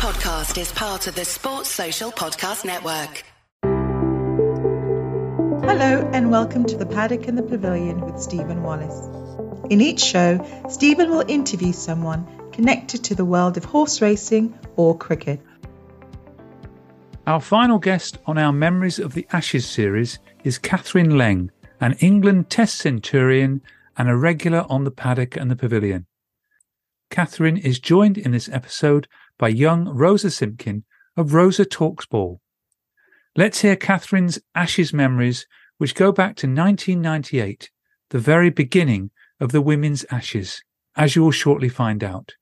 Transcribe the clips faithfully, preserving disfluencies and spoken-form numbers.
podcast is part of the Sports Social Podcast Network. Hello and welcome to the Paddock and the Pavilion with Stephen Wallace. In each show, Stephen will interview someone connected to the world of horse racing or cricket. Our final guest on our Memories of the Ashes series is Kathryn Leng, an England Test centurion and a regular on the Paddock and the Pavilion. Kathryn is joined in this episode by young Rosa Simkin of Rosa Talks Ball. Let's hear Kathryn's Ashes memories, which go back to nineteen ninety-eight, the very beginning of the Women's Ashes, as you will shortly find out.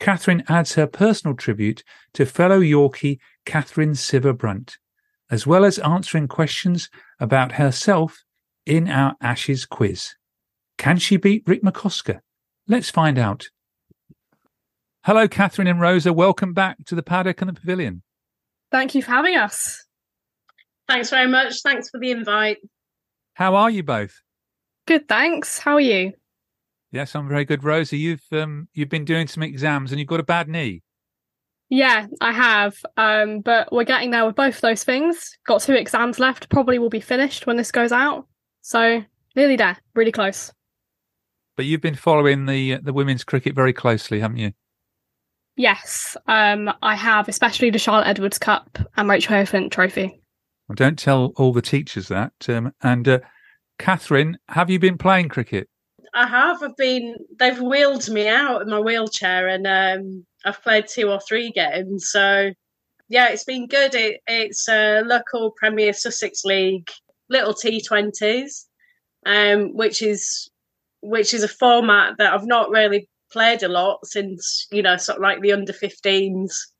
Kathryn adds her personal tribute to fellow Yorkie Catherine Fitzpatrick Brunt, as well as answering questions about herself in our Ashes quiz. Can she beat Rick McCosker? Let's find out. Hello, Kathryn and Rosa. Welcome back to the Paddock and the Pavilion. Thank you for having us. Thanks very much. Thanks for the invite. How are you both? Good, thanks. How are you? Yes, I'm very good. Rosa, you've um, you've been doing some exams and you've got a bad knee. Yeah, I have. Um, but we're getting there with both those things. Got two exams left. Probably will be finished when this goes out. So nearly there. Really close. But you've been following the the women's cricket very closely, haven't you? Yes, um, I have, especially the Charlotte Edwards Cup and Rachel Heywood Trophy. Well, don't tell all the teachers that. Um, and uh, Kathryn, have you been playing cricket? I have. I've been. They've wheeled me out in my wheelchair, and um, I've played two or three games. So yeah, it's been good. It, it's a local Premier Sussex League, little T twenties, um, which is. which is a format that I've not really played a lot since, you know, sort of like the under fifteens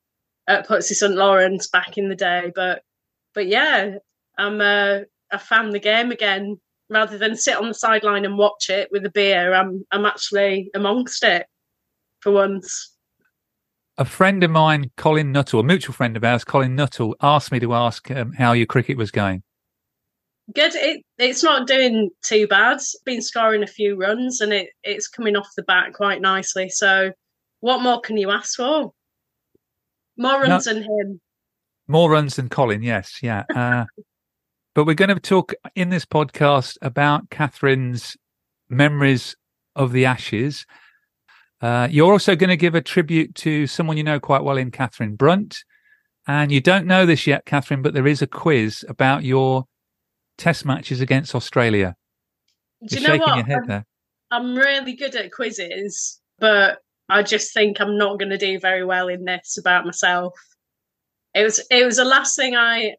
at Potsdam St Lawrence back in the day. But but yeah, I'm uh, I found the game again. Rather than sit on the sideline and watch it with a beer, I'm I'm actually amongst it for once. A friend of mine, Colin Nuttall, a mutual friend of ours, Colin Nuttall, asked me to ask um, how your cricket was going. Good. It, it's not doing too bad. Been scoring a few runs and it, it's coming off the bat quite nicely. So what more can you ask for? More runs no, than him. More runs than Colin, yes. Yeah. Uh, but we're going to talk in this podcast about Kathryn's memories of the Ashes. Uh, you're also going to give a tribute to someone you know quite well in Katherine Brunt. And you don't know this yet, Kathryn, but there is a quiz about your Test matches against Australia. Do you know what? Your head I'm, there. I'm really good at quizzes, but I just think I'm not going to do very well in this about myself. It was it was the last thing I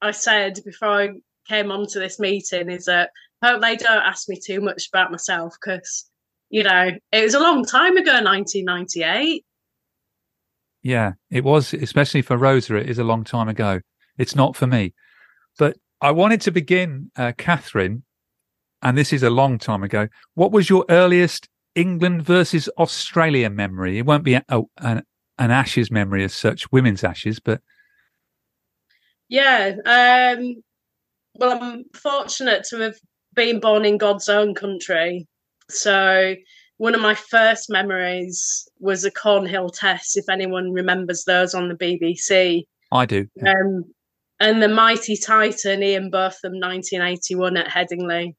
I said before I came on to this meeting is that I hope they don't ask me too much about myself because, you know, it was a long time ago, nineteen ninety-eight. Yeah, it was, especially for Rosa, it is a long time ago. It's not for me. But I wanted to begin, uh, Kathryn, and this is a long time ago. What was your earliest England versus Australia memory? It won't be a, a, an, an Ashes memory as such, women's Ashes, but... Yeah, um, well, I'm fortunate to have been born in God's own country. So one of my first memories was a Cornhill test, if anyone remembers those on the B B C. I do. Yeah. Um And the mighty titan, Ian Botham, nineteen eighty-one at Headingley.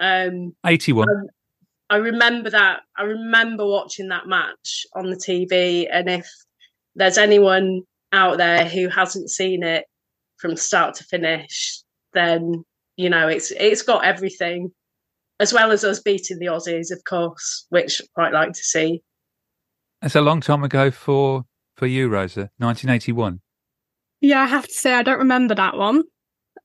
Um, eighty-one. Um, I remember that. I remember watching that match on the T V. And if there's anyone out there who hasn't seen it from start to finish, then, you know, it's it's got everything, as well as us beating the Aussies, of course, which I quite like to see. That's a long time ago for, for you, Rosa, nineteen eighty-one. Yeah, I have to say I don't remember that one,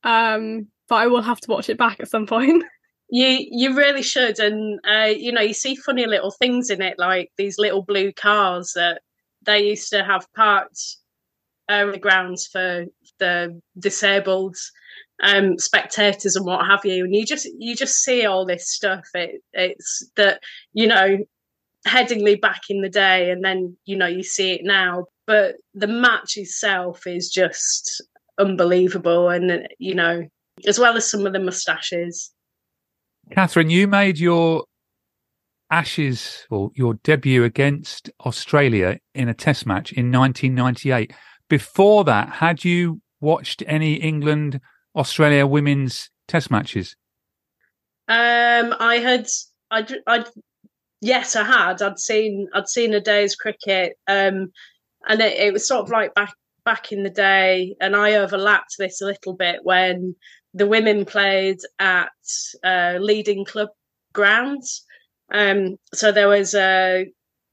um, but I will have to watch it back at some point. You you really should, and uh, you know you see funny little things in it, like these little blue cars that they used to have parked on uh, the grounds for the disabled um, spectators and what have you. And you just you just see all this stuff. It it's that you know Headingley back in the day, and then you know you see it now. But the match itself is just unbelievable. And, you know, as well as some of the moustaches. Kathryn, you made your Ashes, or your debut against Australia in a test match in nineteen ninety-eight. Before that, had you watched any England Australia women's test matches? Um, I had, I'd, I'd, yes, I had. I'd seen, I'd seen a day's cricket, um, and it, it was sort of like back back in the day. And I overlapped this a little bit when the women played at uh, leading club grounds. Um, so there was a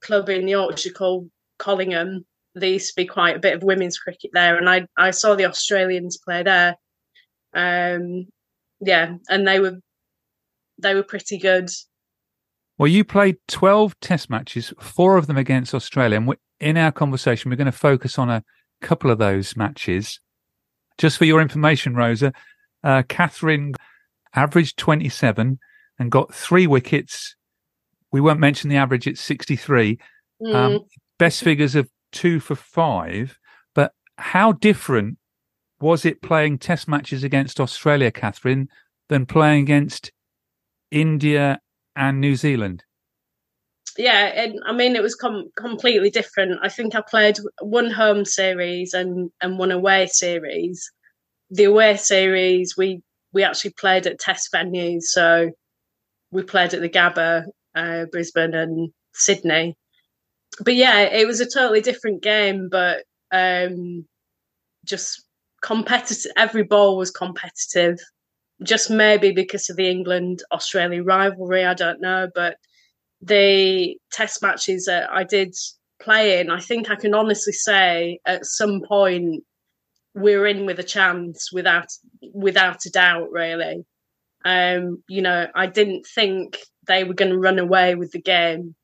club in Yorkshire called Collingham. There used to be quite a bit of women's cricket there, and I, I saw the Australians play there. Um, yeah, and they were they were pretty good. Well, you played twelve test matches, four of them against Australia. And in our conversation, we're going to focus on a couple of those matches. Just for your information, Rosa, uh, Kathryn averaged twenty-seven and got three wickets. We won't mention the average at sixty-three. Mm. Um, best figures of two for five. But how different was it playing test matches against Australia, Kathryn, than playing against India and New Zealand? Yeah, it, I mean, it was com- completely different. I think I played one home series and, and one away series. The away series, we, we actually played at test venues. So we played at the Gabba, uh, Brisbane and Sydney. But yeah, it was a totally different game, but um, just competitive. Every ball was competitive. Just maybe because of the England-Australia rivalry, I don't know. But the test matches that I did play in, I think I can honestly say at some point we were in with a chance without without a doubt, really. Um, you know, I didn't think they were going to run away with the game.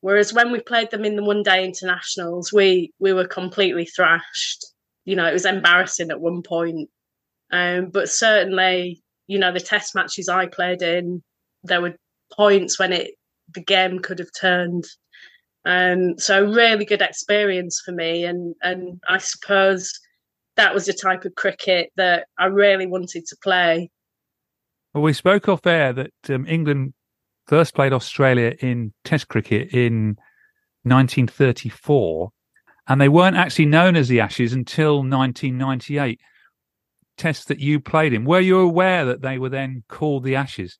Whereas when we played them in the one-day internationals, we, we were completely thrashed. You know, it was embarrassing at one point. Um, but certainly, you know, the test matches I played in, there were points when it the game could have turned. Um, so really good experience for me. And, and I suppose that was the type of cricket that I really wanted to play. Well, we spoke off air that um, England first played Australia in test cricket in nineteen thirty-four, and they weren't actually known as the Ashes until nineteen ninety-eight. Tests that you played in, were you aware that they were then called the Ashes?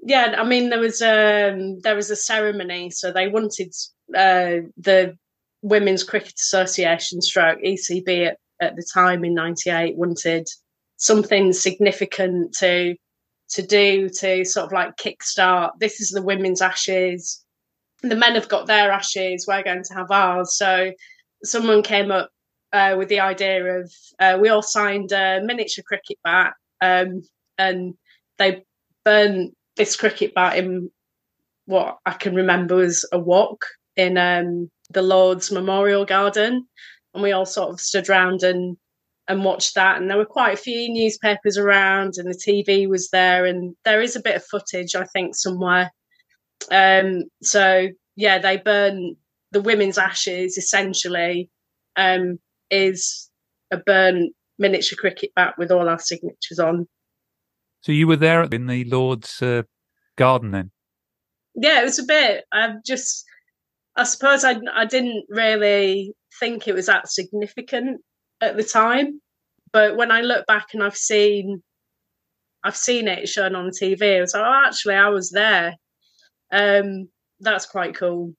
Yeah, I mean, there was um there was a ceremony, so they wanted uh the Women's Cricket Association stroke E C B at, at the time in ninety-eight wanted something significant to to do to sort of like kickstart, this is the Women's Ashes, the men have got their Ashes, we're going to have ours. So someone came up Uh, with the idea of uh, we all signed a miniature cricket bat, um, and they burned this cricket bat in what I can remember was a wok in um, the Lord's Memorial Garden, and we all sort of stood round and and watched that. And there were quite a few newspapers around, and the T V was there, and there is a bit of footage I think somewhere. Um, so yeah, they burn the women's ashes essentially. Um, is a burnt miniature cricket bat with all our signatures on. So you were there in the Lord's uh, garden then? Yeah, it was a bit. I've just, I suppose I, I didn't really think it was that significant at the time. But when I look back and I've seen, I've seen it shown on T V, I was like, oh, actually, I was there. Um, that's quite cool.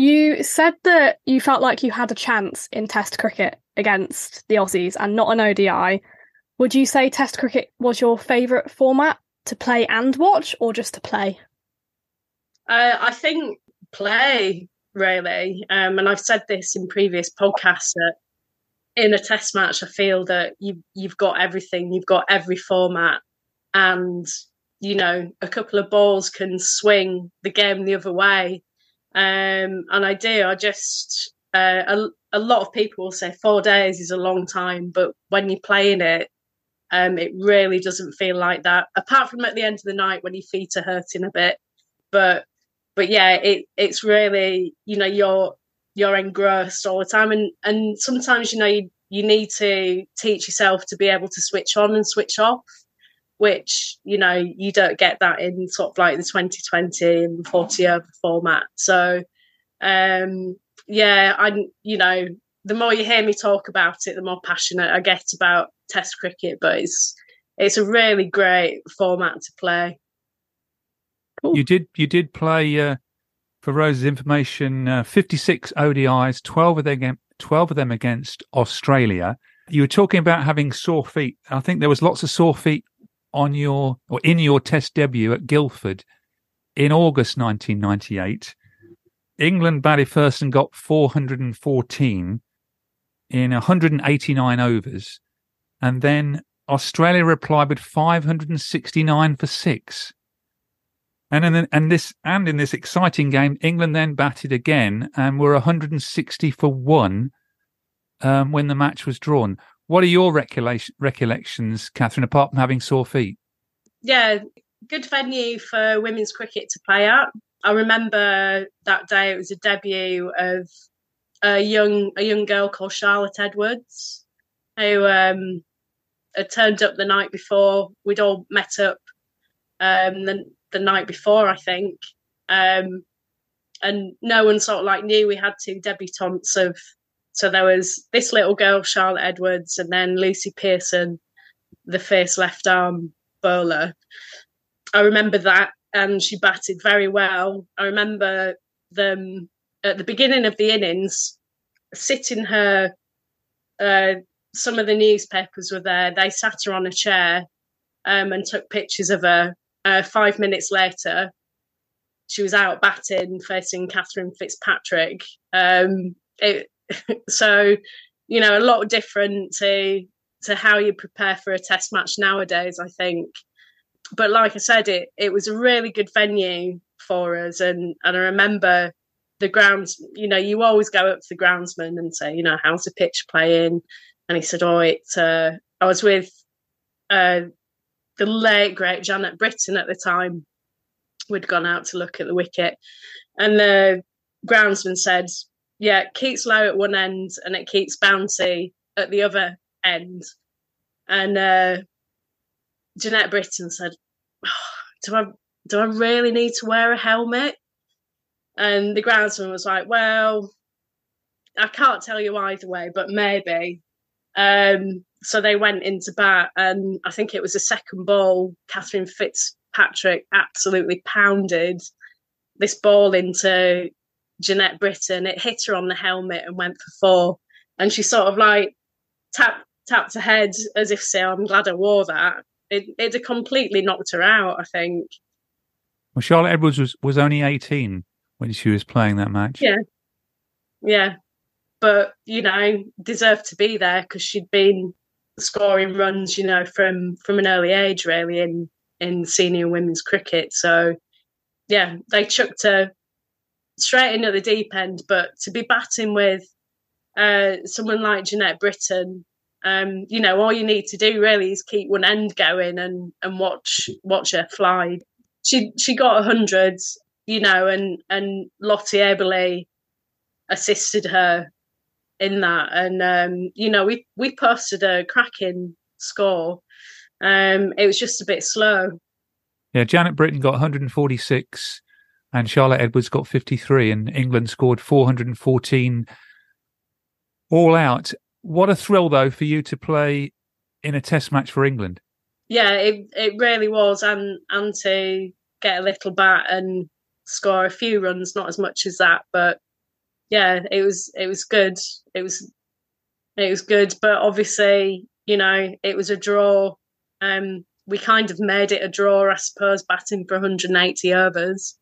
You said that you felt like you had a chance in Test cricket against the Aussies and not an O D I. Would you say Test cricket was your favourite format to play and watch, or just to play? Uh, I think play, really. Um, and I've said this in previous podcasts that in a Test match, I feel that you, you've got everything. You've got every format. And, you know, a couple of balls can swing the game the other way. Um, and I do, I just, uh, a, a lot of people will say four days is a long time, but when you're playing it, um, it really doesn't feel like that, apart from at the end of the night when your feet are hurting a bit. But, but yeah, it, it's really, you know, you're, you're engrossed all the time. And, and sometimes, you know, you, you need to teach yourself to be able to switch on and switch off. which, you know, you don't get that in sort of like the twenty twenty and forty over format. So, um, yeah, I, you know, the more you hear me talk about it, the more passionate I get about Test cricket. But it's it's a really great format to play. Cool. You did you did play uh, for Rosa's information uh, fifty-six O D Is, twelve of them twelve of them against Australia. You were talking about having sore feet. I think there was lots of sore feet on your or in your Test debut at Guildford in August nineteen ninety-eight. England batted first and got four hundred fourteen in one hundred eighty-nine overs, and then Australia replied with five hundred sixty-nine for six. And in, and this and in this exciting game, England then batted again and were one hundred sixty for one um, when the match was drawn. What are your recollection, recollections, Catherine, apart from having sore feet? Yeah, good venue for women's cricket to play at. I remember that day. It was a debut of a young a young girl called Charlotte Edwards, who um, had turned up the night before. We'd all met up um, the the night before, I think, um, and no one sort of like knew we had two debutantes. Of so there was this little girl, Charlotte Edwards, and then Lucy Pearson, the fierce left arm bowler. I remember that. And she batted very well. I remember them at the beginning of the innings, sitting her, uh, some of the newspapers were there. They sat her on a chair um, and took pictures of her. Uh, five minutes later, she was out batting, facing Catherine Fitzpatrick. Um, it, so, you know, a lot different to, to how you prepare for a Test match nowadays, I think. But like I said, it it was a really good venue for us. And, and I remember the grounds, you know, you always go up to the groundsman and say, you know, how's the pitch playing? And he said, oh, it's, uh, I was with uh, the late, great Janette Brittin at the time. We'd gone out to look at the wicket. And the groundsman said, yeah, it keeps low at one end and it keeps bouncy at the other end. And, uh, Janette Brittin said, oh, do I do I really need to wear a helmet? And the groundsman was like, well, I can't tell you either way, but maybe. Um, so they went into bat, and I think it was the second ball, Catherine Fitzpatrick absolutely pounded this ball into Janette Brittin. It hit her on the helmet and went for four. And she sort of like tapped, tapped her head as if to say, I'm glad I wore that. It it completely knocked her out, I think. Well, Charlotte Edwards was, was only eighteen when she was playing that match. Yeah. Yeah. But, you know, deserved to be there because she'd been scoring runs, you know, from, from an early age, really, in, in senior women's cricket. So, yeah, they chucked her straight into the deep end. But to be batting with uh, someone like Janette Brittin, Um, you know, all you need to do really is keep one end going and, and watch watch her fly. She she got a hundred, you know, and and Lottie Abley assisted her in that. And um, you know, we we posted a cracking score. Um, it was just a bit slow. Yeah, Janette Brittin got one hundred forty-six, and Charlotte Edwards got fifty-three, and England scored four hundred fourteen all out. What a thrill, though, for you to play in a Test match for England. Yeah, it it really was. And, and to get a little bat and score a few runs, not as much as that. But, yeah, it was it was good. It was it was good. But, obviously, you know, it was a draw. Um, we kind of made it a draw, I suppose, batting for one hundred eighty overs.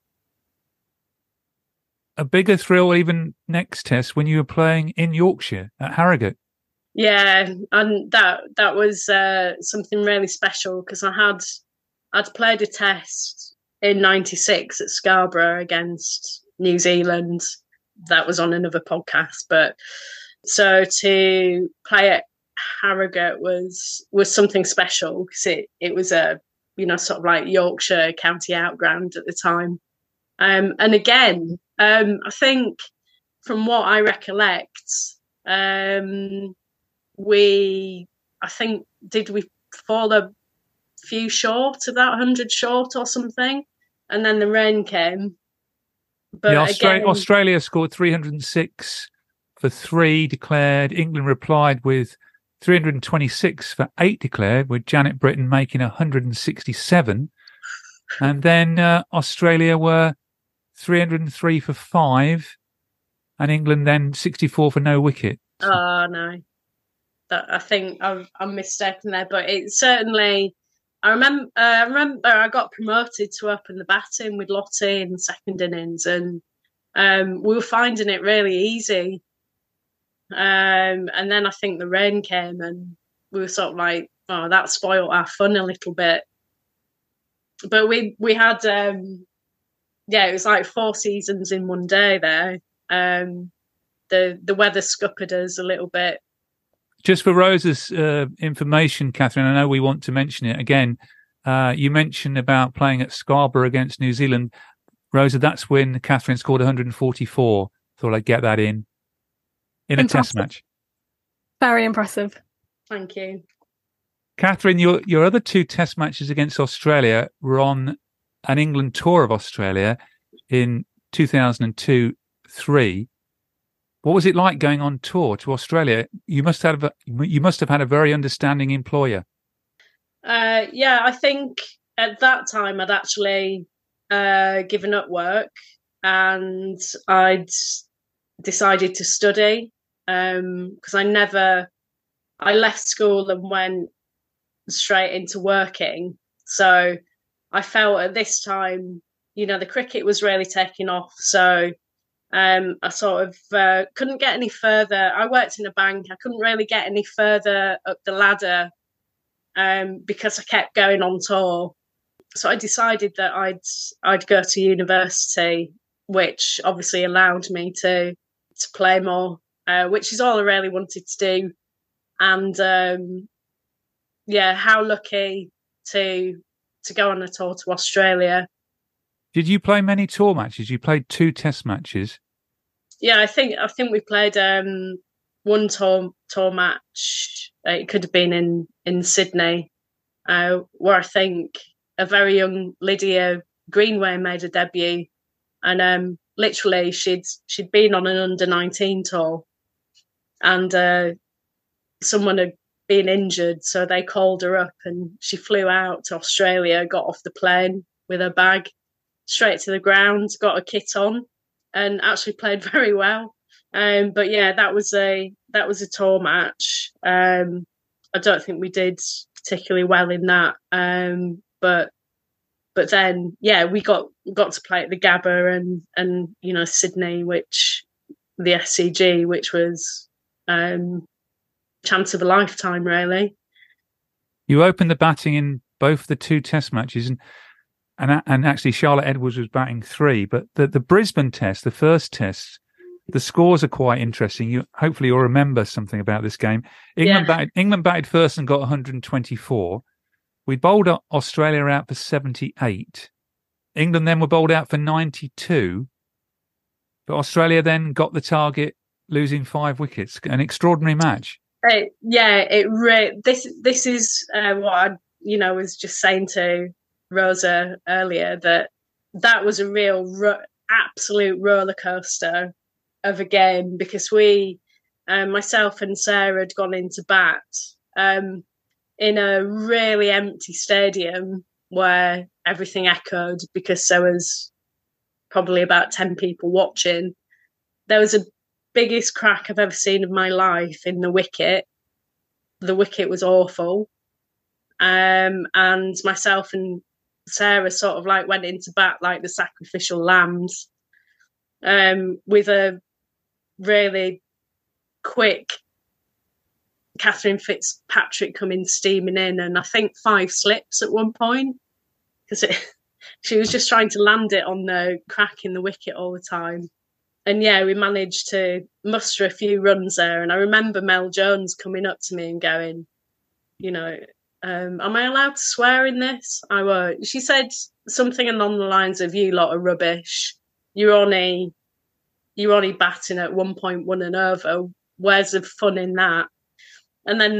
A bigger thrill even next Test when you were playing in Yorkshire at Harrogate. Yeah, and that that was uh, something really special because I had I'd played a Test in ninety-six at Scarborough against New Zealand. That was on another podcast, but so to play at Harrogate was was something special because it it was a you know sort of like Yorkshire county outground at the time, um, and again um, I think from what I recollect. Um, We, I think, did we fall a few short of that, one hundred short or something. And then the rain came. But yeah, Australia, again, Australia scored three hundred six for three declared. England replied with three hundred twenty-six for eight declared, with Janette Brittin making one hundred sixty-seven. And then uh, Australia were three hundred three for five, and England then sixty-four for no wicket. So. Oh, no. That, I think I've, I'm mistaken there, but it certainly... I remember, uh, I remember I got promoted to open the batting with Lottie in the second innings, and um, we were finding it really easy. Um, and then I think the rain came and we were sort of like, oh, that spoiled our fun a little bit. But we, we had, um, yeah, it was like four seasons in one day there. Um, the, the weather scuppered us a little bit. Just for Rosa's uh, information, Catherine, I know we want to mention it again. Uh, you mentioned about playing at Scarborough against New Zealand. Rosa, that's when Catherine scored one hundred forty-four. Thought I'd get that in. In impressive. A test match. Very impressive. Thank you. Catherine, your, your other two test matches against Australia were on an England tour of Australia in two thousand two three. What was it like going on tour to Australia? You must have a, you must have had a very understanding employer. Uh, yeah, I think at that time I'd actually uh, given up work and I'd decided to study because um, I never, I left school and went straight into working. So I felt at this time, you know, the cricket was really taking off. So Um, I sort of uh, couldn't get any further. I worked in a bank. I couldn't really get any further up the ladder um, because I kept going on tour. So I decided that I'd I'd go to university, which obviously allowed me to to play more, uh, which is all I really wanted to do. And um, yeah, how lucky to to go on a tour to Australia. Did you play many tour matches? You played two test matches. Yeah, I think I think we played um, one tour tour match. It could have been in in Sydney, uh, where I think a very young Lydia Greenway made a debut, and um, literally she'd she'd been on an under nineteen tour, and uh, someone had been injured, so they called her up, and she flew out to Australia, got off the plane with her bag. Straight to the ground, got a kit on, and actually played very well. Um, but yeah, that was a that was a tour match. Um, I don't think we did particularly well in that. Um, but but then yeah, we got got to play at the Gabba and and you know Sydney, which the S C G, which was um, chance of a lifetime really. You opened the batting in both the two Test matches and. And and actually, Charlotte Edwards was batting three. But the, the Brisbane test, the first test, the scores are quite interesting. You hopefully you'll remember something about this game. England, yeah. batted, England batted first and got one hundred twenty-four. We bowled Australia out for seventy-eight. England then were bowled out for ninety-two. But Australia then got the target, losing five wickets. An extraordinary match. Uh, yeah, it re- this this is uh, what I you know was just saying to Rosa earlier, that that was a real ro- absolute roller coaster of a game, because we um, myself and Sarah had gone into bat um, in a really empty stadium where everything echoed because there was probably about ten people watching. There was the biggest crack I've ever seen in my life in the wicket. The wicket was awful. Um, and myself and Sarah sort of like went into bat like the sacrificial lambs, um, with a really quick Catherine Fitzpatrick coming steaming in, and I think five slips at one point because she was just trying to land it on the crack in the wicket all the time. And yeah, we managed to muster a few runs there, and I remember Mel Jones coming up to me and going, you know, Um, am I allowed to swear in this? I won't. She said something along the lines of, you lot are rubbish. You're only, you're only batting at one point one and over. Where's the fun in that? And then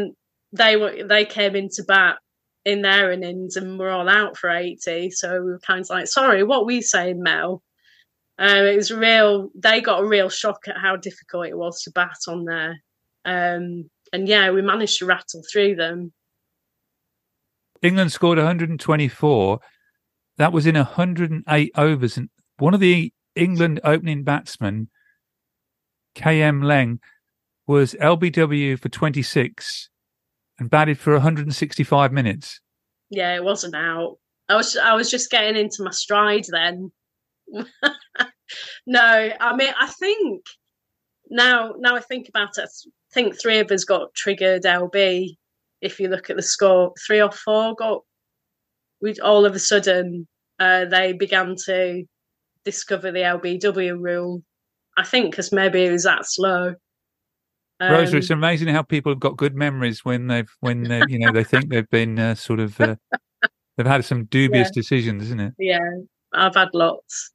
they were, they came into bat in their innings and were all out for eighty. So we were kind of like, sorry, what were you saying, Mel? Uh, it was real. They got a real shock at how difficult it was to bat on there. Um, and yeah, we managed to rattle through them. England scored one hundred twenty-four. That was in one hundred eight overs. And one of the England opening batsmen, K M Leng, was L B W for twenty-six and batted for one hundred sixty-five minutes. Yeah, it wasn't out. I was I was just getting into my stride then. No, I mean, I think now now I think about it, I think three of us got triggered L B. If you look at the score, three or four got. We all of a sudden uh, they began to discover the L B W rule. I think because maybe it was that slow. Um, Rosa, it's amazing how people have got good memories when they've when they you know they think they've been uh, sort of uh, they've had some dubious yeah. decisions, isn't it? Yeah, I've had lots.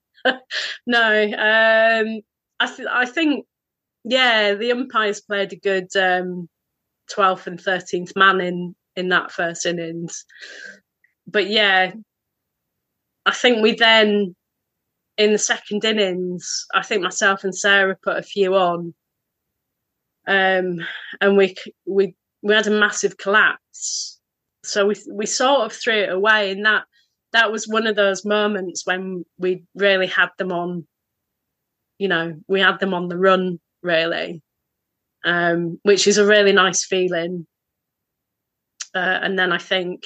No, um, I th- I think yeah, the umpires played a good um, twelfth and thirteenth man in in that first innings, but yeah, I think we then in the second innings, I think myself and Sarah put a few on. Um, and we we we had a massive collapse, so we we sort of threw it away, and that that was one of those moments when we really had them on. You know, we had them on the run, really, um, which is a really nice feeling. Uh, and then I think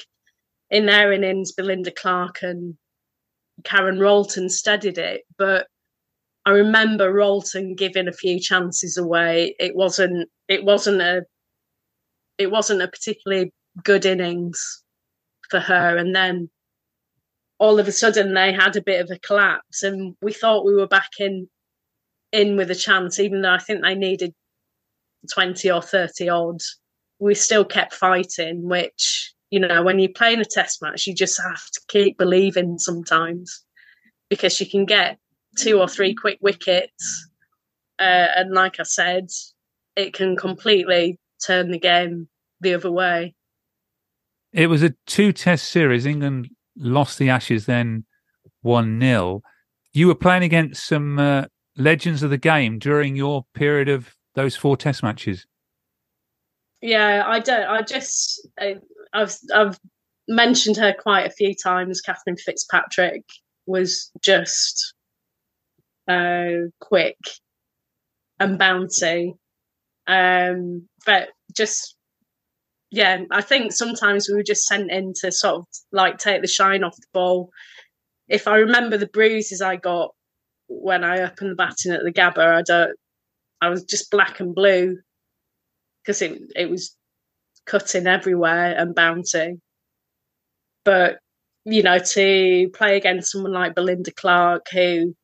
in their innings, Belinda Clark and Karen Rolton steadied it, but I remember Rolton giving a few chances away. It wasn't. It wasn't a. It wasn't a particularly good innings for her. And then all of a sudden they had a bit of a collapse, and we thought we were back in, in with a chance. Even though I think they needed twenty or thirty odd, we still kept fighting. Which, you know, when you're playing a test match, you just have to keep believing sometimes, because you can get two or three quick wickets, uh, and like I said, it can completely turn the game the other way. It was a two-test series. England lost the Ashes then one nil. You were playing against some uh, legends of the game during your period of those four test matches. Yeah, I don't. I just I, I've I've mentioned her quite a few times. Catherine Fitzpatrick was just. Uh, quick and bouncy, um, but just yeah, I think sometimes we were just sent in to sort of like take the shine off the ball. If I remember the bruises I got when I opened the batting at the Gabba, I don't. I was just black and blue because it it was cutting everywhere and bouncing. But you know, to play against someone like Belinda Clark, who,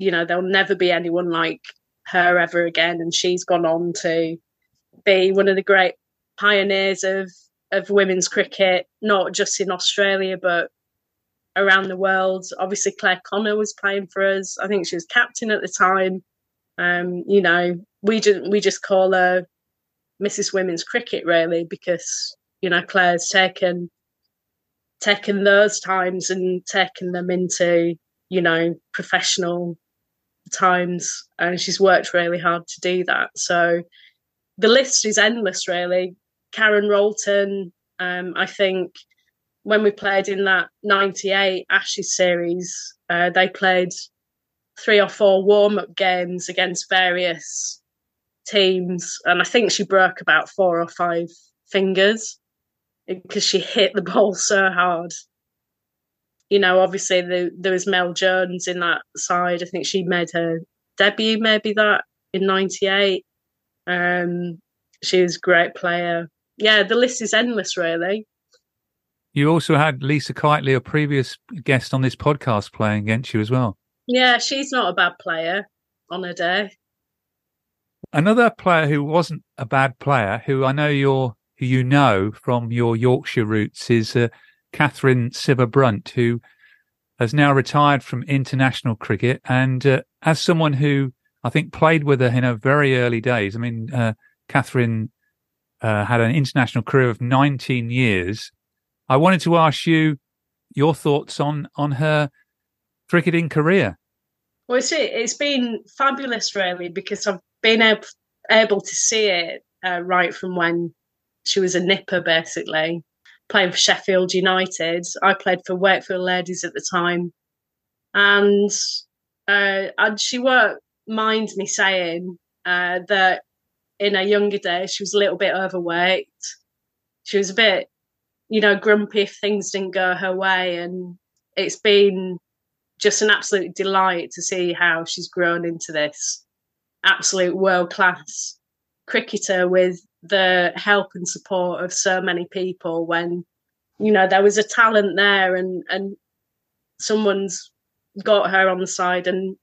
you know, there'll never be anyone like her ever again. And she's gone on to be one of the great pioneers of, of women's cricket, not just in Australia, but around the world. Obviously, Clare Connor was playing for us. I think she was captain at the time. Um, you know, we just, we just call her Missus Women's Cricket, really, because, you know, Clare's taken, taken those times and taken them into, you know, professional times, and she's worked really hard to do that. So the list is endless, really. Karen Rolton, um, I think when we played in that ninety-eight Ashes series, uh, they played three or four warm-up games against various teams, and I think she broke about four or five fingers because she hit the ball so hard. You know, obviously the, there was Mel Jones in that side. I think she made her debut maybe that in ninety-eight. Um, she was a great player. Yeah, the list is endless, really. You also had Lisa Keightley, a previous guest on this podcast, playing against you as well. Yeah, she's not a bad player on her day. Another player who wasn't a bad player, who I know you're, who you know from your Yorkshire roots, is... Uh, Katherine Fitzpatrick Brunt, who has now retired from international cricket, and uh, as someone who I think played with her in her very early days. I mean, uh, Katherine uh, had an international career of nineteen years, I wanted to ask you your thoughts on on her cricketing career. Well, it's, it's been fabulous, really, because I've been able, able to see it uh, right from when she was a nipper, basically, playing for Sheffield United. I played for Wakefield Ladies at the time. And, uh, and she won't mind me saying uh, that in her younger days, she was a little bit overweight. She was a bit, you know, grumpy if things didn't go her way. And it's been just an absolute delight to see how she's grown into this absolute world-class cricketer with the help and support of so many people when, you know, there was a talent there and and someone's got her on the side and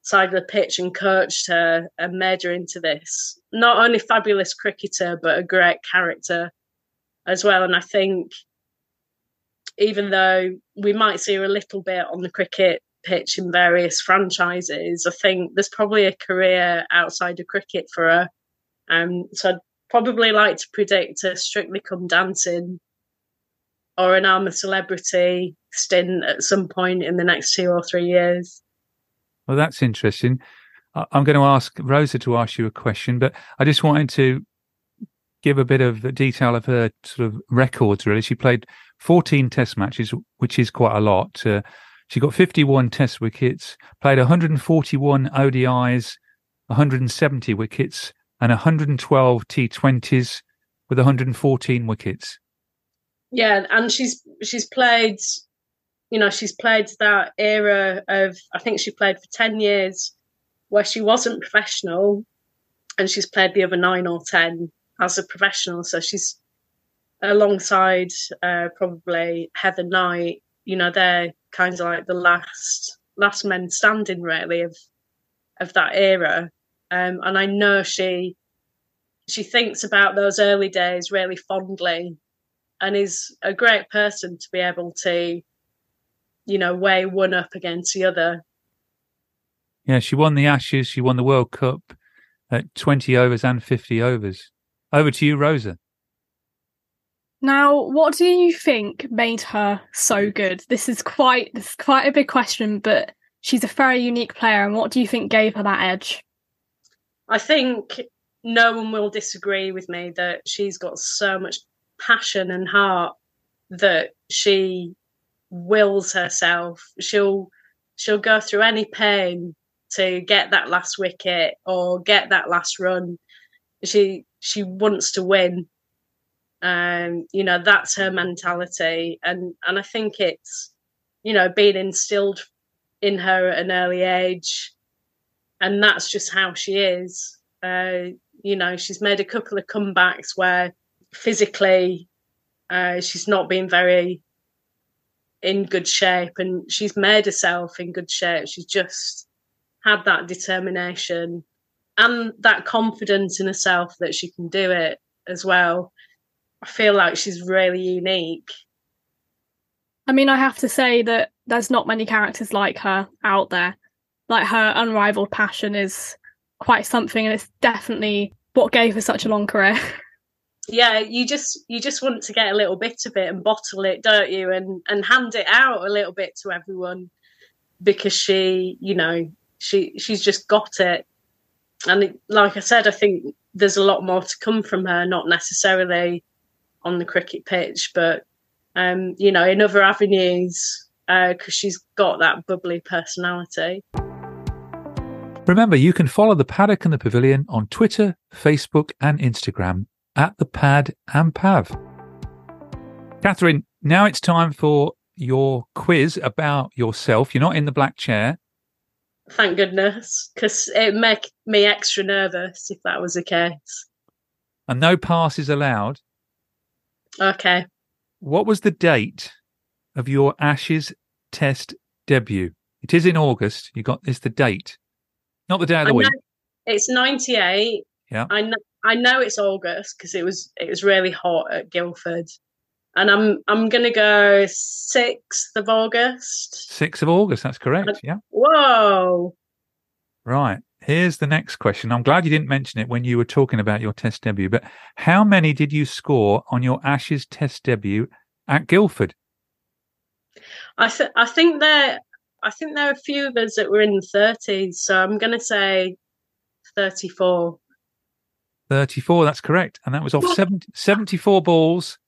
side of the pitch and coached her and made her into this. Not only fabulous cricketer, but a great character as well. And I think even though we might see her a little bit on the cricket pitch in various franchises, I think there's probably a career outside of cricket for her. Um, so I'd probably like to predict a Strictly Come Dancing or an I'm a Celebrity stint at some point in the next two or three years. Well, that's interesting. I'm going to ask Rosa to ask you a question, but I just wanted to give a bit of detail of her sort of records, really. She played fourteen test matches, which is quite a lot. Uh, she got fifty-one test wickets, played one hundred forty-one O D Is, one hundred seventy wickets, and one hundred twelve T twenties with one hundred fourteen wickets. Yeah, and she's she's played, you know, she's played that era of, I think she played for ten years where she wasn't professional, and she's played the other nine or ten as a professional. So she's alongside uh, probably Heather Knight, you know, they're kind of like the last last men standing, really, of of that era. Um, and I know she she thinks about those early days really fondly and is a great person to be able to, you know, weigh one up against the other. Yeah, she won the Ashes, she won the World Cup at twenty overs and fifty overs. Over to you, Rosa. Now, what do you think made her so good? This is quite this is quite a big question, but she's a very unique player. And what do you think gave her that edge? I think no one will disagree with me that she's got so much passion and heart that she wills herself. She'll she'll go through any pain to get that last wicket or get that last run. She she wants to win. Um, you know, that's her mentality. And, and I think it's, you know, being instilled in her at an early age. And that's just how she is. Uh, you know, she's made a couple of comebacks where physically uh, she's not been very in good shape, and she's made herself in good shape. She's just had that determination and that confidence in herself that she can do it as well. I feel like she's really unique. I mean, I have to say that there's not many characters like her out there. Like, her unrivaled passion is quite something, and it's definitely what gave her such a long career. Yeah, you just you just want to get a little bit of it and bottle it, don't you? And and hand it out a little bit to everyone, because she, you know, she she's just got it. And it, like I said, I think there's a lot more to come from her, not necessarily on the cricket pitch, but um, you know, in other avenues, because uh, she's got that bubbly personality. Remember, you can follow The Paddock and the Pavilion on Twitter, Facebook and Instagram at The Pad and Pav. Katherine, now it's time for your quiz about yourself. You're not in the black chair. Thank goodness, because it would make me extra nervous if that was the case. And no passes allowed. OK. What was the date of your Ashes Test debut? It is in August. You got this, the date. Not the day of the I week. It's ninety-eight. Yeah. I know, I know it's August because it was it was really hot at Guildford. And I'm I'm going to go sixth of August. sixth of August, that's correct, and, yeah. Whoa. Right. Here's the next question. I'm glad you didn't mention it when you were talking about your Test debut, but how many did you score on your Ashes Test debut at Guildford? I th- I think there I think there are a few of us that were in the thirties, so I'm going to say thirty-four. thirty-four, that's correct, and that was off seventy, seventy-four balls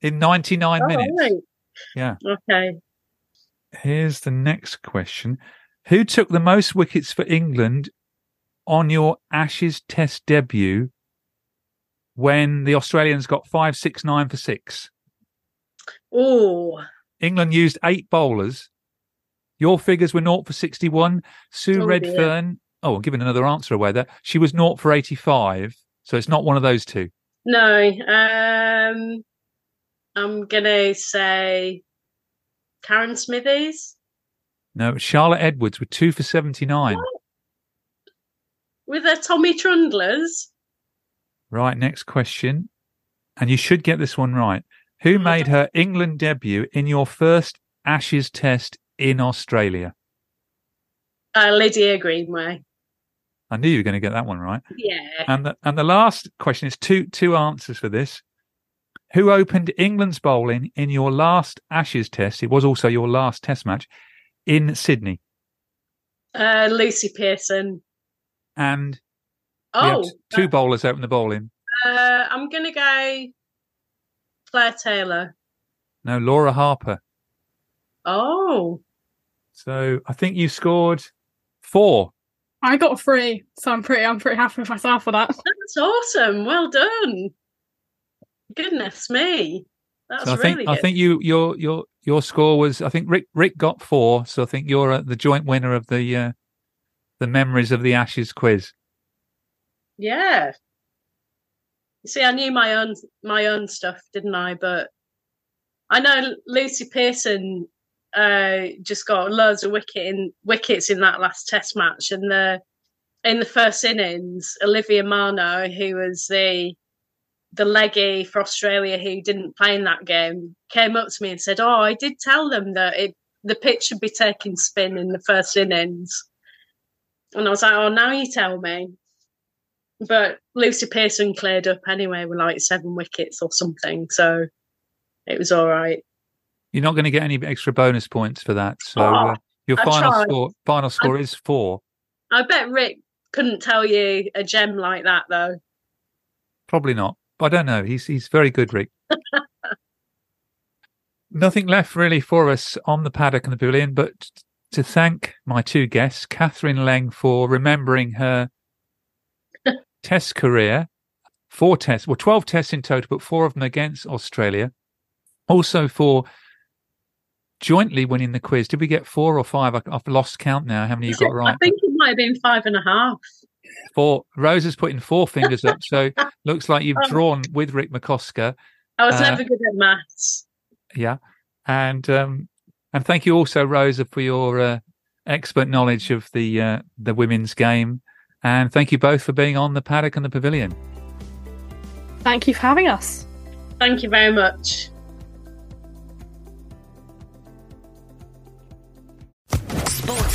in ninety-nine oh, minutes. Right. Yeah. Okay. Here's the next question: who took the most wickets for England on your Ashes Test debut when the Australians got five, six, nine for six? Oh. England used eight bowlers. Your figures were naught for sixty-one. Sue oh, Redfern. Dear. Oh, I'm giving another answer away there. She was naught for eighty-five. So it's not one of those two. No. Um, I'm going to say Karen Smithies. No, Charlotte Edwards with two for seventy-nine. What? With their Tommy Trundlers. Right, next question. And you should get this one right. Who made her England debut in your first Ashes Test in Australia? Uh, Lydia Greenway. I knew you were going to get that one right. Yeah. And the, and the last question is two two answers for this. Who opened England's bowling in your last Ashes Test? It was also your last Test match in Sydney. Uh, Lucy Pearson. And oh, two uh, bowlers opened the bowling. Uh, I'm going to go Claire Taylor. No, Laura Harper. Oh. So I think you scored four. I got three, so I'm pretty I'm pretty happy with myself for that. That's awesome. Well done. Goodness me. That's so I really think, good. I think you your your your score was, I think Rick Rick got four, so I think you're uh, the joint winner of the uh, the Memories of the Ashes quiz. Yeah. You see, I knew my own my own stuff, didn't I? But I know Lucy Pearson uh, just got loads of wicket in, wickets in that last Test match, and the in the first innings, Olivia Marno, who was the the leggy for Australia who didn't play in that game, came up to me and said, "Oh, I did tell them that it, the pitch should be taking spin in the first innings," and I was like, "Oh, now you tell me." But Lucy Pearson cleared up anyway with like seven wickets or something. So it was all right. You're not going to get any extra bonus points for that. So oh, uh, your I final tried. score final score I, is four. I bet Rick couldn't tell you a gem like that, though. Probably not. I don't know. He's, he's very good, Rick. Nothing left really for us on the Paddock and the Pavilion, but to thank my two guests, Kathryn Leng for remembering her Test career, four tests, well, twelve tests in total, but four of them against Australia. Also for jointly winning the quiz. Did we get four or five? I, I've lost count now. How many you got right? I think it might have been five and a half. Four. Rosa's putting four fingers up, so looks like you've drawn with Rick McCosker. I was uh, never good at maths. Yeah, and um, and thank you also, Rosa, for your uh, expert knowledge of the uh, the women's game. And thank you both for being on the Paddock and the Pavilion. Thank you for having us. Thank you very much. Sports